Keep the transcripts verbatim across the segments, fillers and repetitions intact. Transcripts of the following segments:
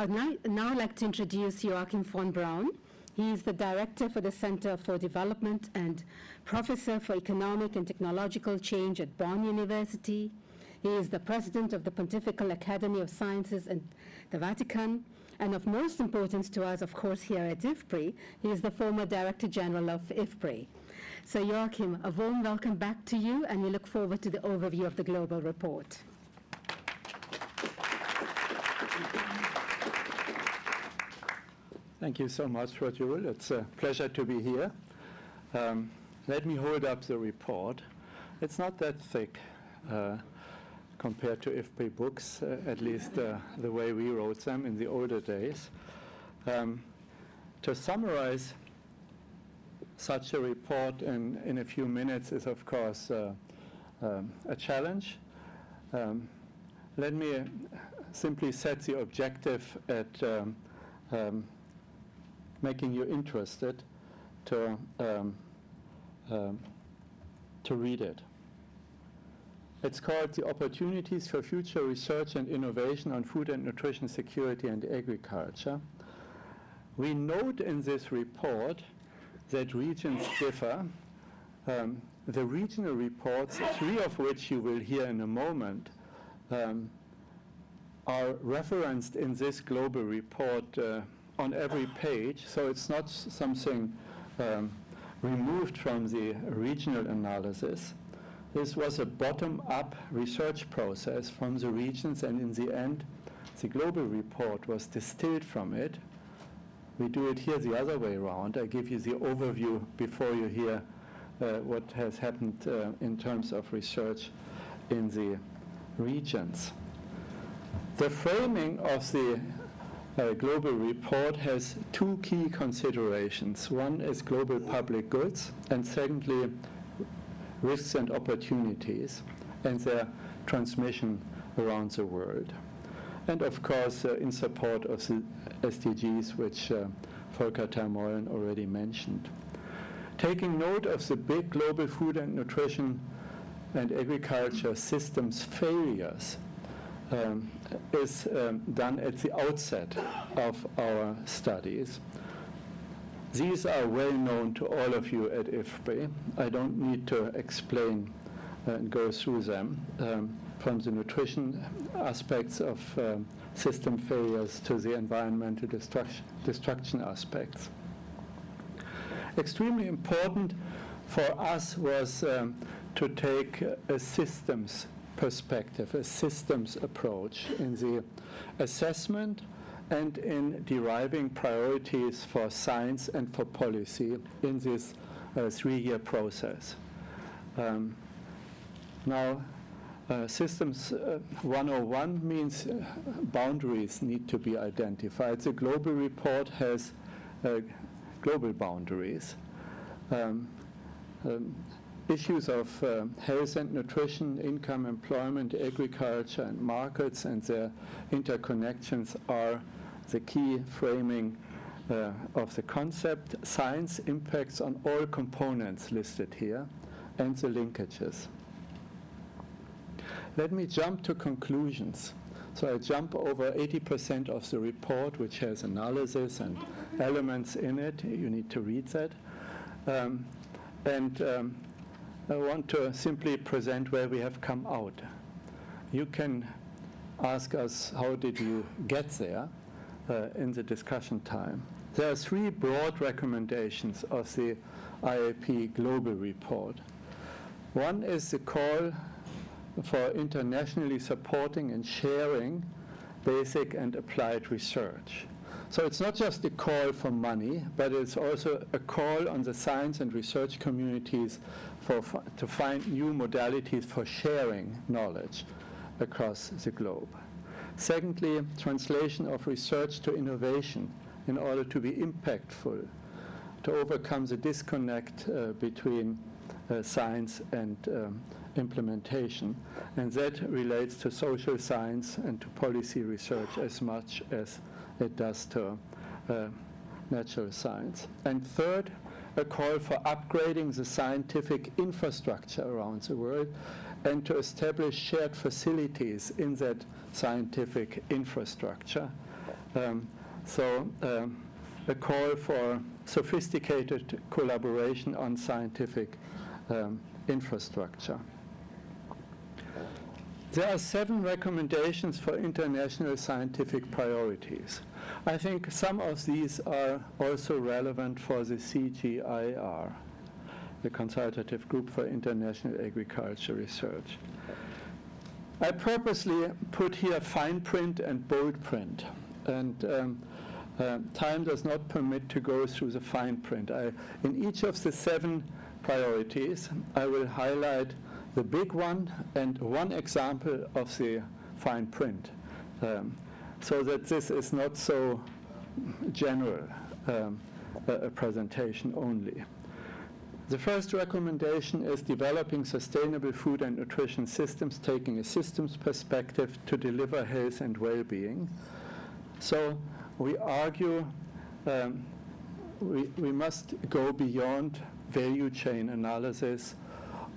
I'd now like to introduce Joachim von Braun. He is the director for the Center for Development and professor for economic and technological change at Bonn University. He is the president of the Pontifical Academy of Sciences and the Vatican. And of most importance to us, of course, here at I F P R I, he is the former director general of I F P R I. So Joachim, a warm welcome back to you, and we look forward to the overview of the global report. Thank you so much, Rajul. It's a pleasure to be here. Um, let me hold up the report. It's not that thick uh, compared to I F P R I books, uh, at least uh, the way we wrote them in the older days. Um, to summarize such a report in, in a few minutes is, of course, uh, um, a challenge. Um, let me uh, simply set the objective at um, um, making you interested to, um, um, to read it. It's called The Opportunities for Future Research and Innovation on Food and Nutrition Security and Agriculture. We note in this report that regions differ. Um, the regional reports, three of which you will hear in a moment, um, are referenced in this global report uh, on every page, so it's not something um, removed from the regional analysis. This was a bottom-up research process from the regions, and in the end, the global report was distilled from it. We do it here the other way around. I give you the overview before you hear uh, what has happened uh, in terms of research in the regions. The framing of the The global report has two key considerations. One is global public goods, and secondly, risks and opportunities and their transmission around the world. And of course, uh, in support of the S D Gs, which uh, Volker Turmohan already mentioned. Taking note of the big global food and nutrition and agriculture systems failures, Um, is um, done at the outset of our studies. These are well known to all of you at I F P R I. I don't need to explain uh, and go through them, um, from the nutrition aspects of um, system failures to the environmental destruction, destruction aspects. Extremely important for us was um, to take a systems perspective, a systems approach in the assessment and in deriving priorities for science and for policy in this uh, three-year process. Um, now, uh, systems uh, one oh one means uh, boundaries need to be identified. The global report has uh, global boundaries. Um, um, Issues of uh, health and nutrition, income, employment, agriculture, and markets and their interconnections are the key framing uh, of the concept. Science impacts on all components listed here and the linkages. Let me jump to conclusions. So I jump over eighty percent of the report, which has analysis and elements in it. You need to read that. Um, and. Um, I want to simply present where we have come out. You can ask us, how did you get there uh, in the discussion time? There are three broad recommendations of the I A P Global Report. One is the call for internationally supporting and sharing basic and applied research. So it's not just a call for money, but it's also a call on the science and research communities for fi- to find new modalities for sharing knowledge across the globe. Secondly, translation of research to innovation in order to be impactful, to overcome the disconnect uh, between uh, science and um, implementation. And that relates to social science and to policy research as much as it does to uh, natural science. And third, a call for upgrading the scientific infrastructure around the world and to establish shared facilities in that scientific infrastructure Um, so um, a call for sophisticated collaboration on scientific um, infrastructure. There are seven recommendations for international scientific priorities. I think some of these are also relevant for the C G I R, the Consultative Group for International Agriculture Research. I purposely put here fine print and bold print, and um, uh, time does not permit to go through the fine print. I, in each of the seven priorities, I will highlight the big one and one example of the fine print, um, so that this is not so general um, a, a presentation only. The first recommendation is developing sustainable food and nutrition systems, taking a systems perspective to deliver health and well-being. So we argue um, we, we must go beyond value chain analysis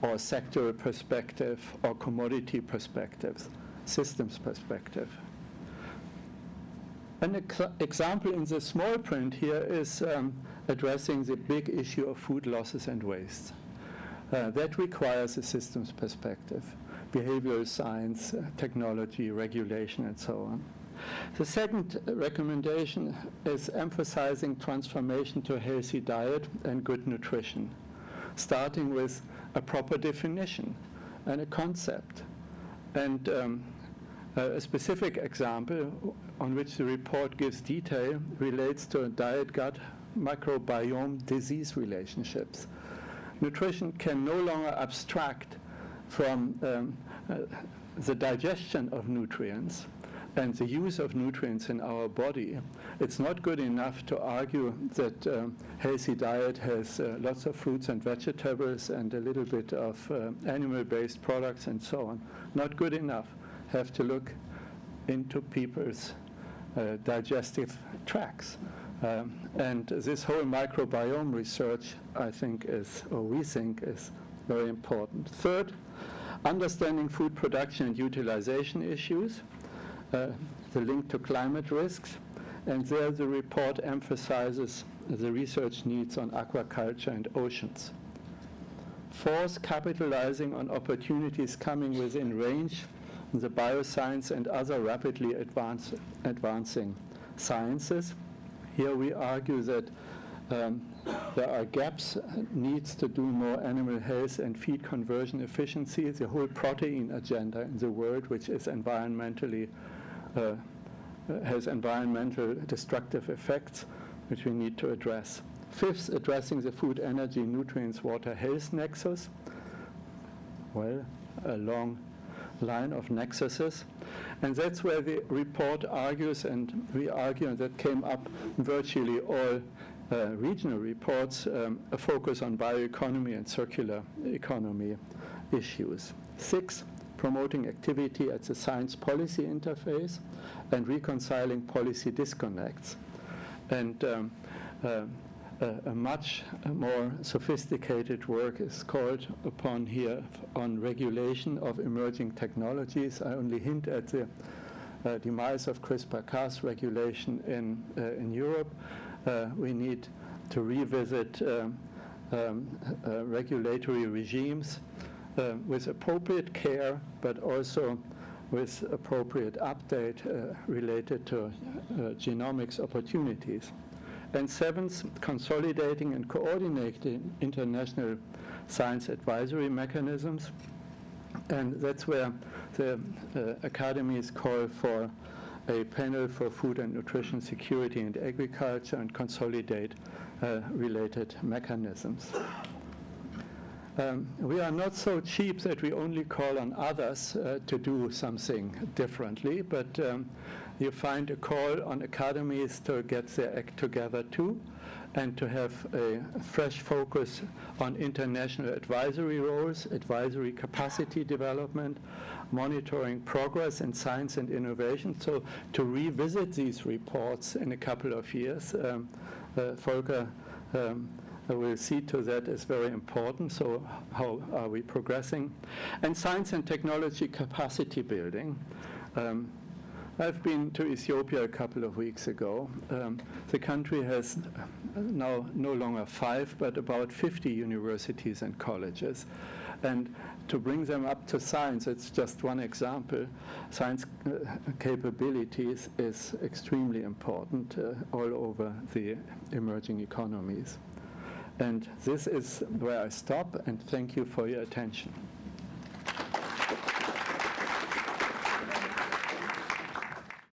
or sectoral perspective, or commodity perspectives, systems perspective. An ex example in the small print here is um, addressing the big issue of food losses and waste. Uh, that requires a systems perspective, behavioral science, uh, technology, regulation, and so on. The second recommendation is emphasizing transformation to a healthy diet and good nutrition, starting with a proper definition and a concept. And um, a specific example on which the report gives detail relates to diet-gut microbiome disease relationships. Nutrition can no longer abstract from um, uh, the digestion of nutrients and the use of nutrients in our body. It's not good enough to argue that um, healthy diet has uh, lots of fruits and vegetables and a little bit of uh, animal-based products and so on. Not good enough. Have to look into people's uh, digestive tracts. Um, and this whole microbiome research, I think, is, or we think, is very important. Third, understanding food production and utilization issues. Uh, the link to climate risks, and there the report emphasizes the research needs on aquaculture and oceans. Fourth, capitalizing on opportunities coming within range in the bioscience and other rapidly advance, advancing sciences. Here we argue that um, there are gaps, needs to do more animal health and feed conversion efficiency, the whole protein agenda in the world, which is environmentally Uh, has environmental destructive effects, which we need to address. Fifth, addressing the food, energy, nutrients, water, health nexus. Well, a long line of nexuses. And that's where the report argues, and we argue, and that came up in virtually all uh, regional reports, um, a focus on bioeconomy and circular economy issues. Sixth, promoting activity at the science-policy interface and reconciling policy disconnects. And um, uh, a, a much more sophisticated work is called upon here on regulation of emerging technologies. I only hint at the uh, demise of CRISPR-Cas regulation in, uh, in Europe. Uh, we need to revisit um, um, uh, regulatory regimes Uh, with appropriate care, but also with appropriate update uh, related to uh, genomics opportunities. And seventh, consolidating and coordinating international science advisory mechanisms. And that's where the uh, academies call for a panel for food and nutrition security and agriculture and consolidate uh, related mechanisms. Um, we are not so cheap that we only call on others uh, to do something differently, but um, you find a call on academies to get their act together too, and to have a fresh focus on international advisory roles, advisory capacity development, monitoring progress in science and innovation. So to revisit these reports in a couple of years, um, uh, Volker um, I will see to that is very important, so how are we progressing? And science and technology capacity building. Um, I've been to Ethiopia a couple of weeks ago. Um, the country has now no longer five, but about fifty universities and colleges. And to bring them up to science, it's just one example. Science uh, capabilities is extremely important uh, all over the emerging economies. And this is where I stop, and thank you for your attention.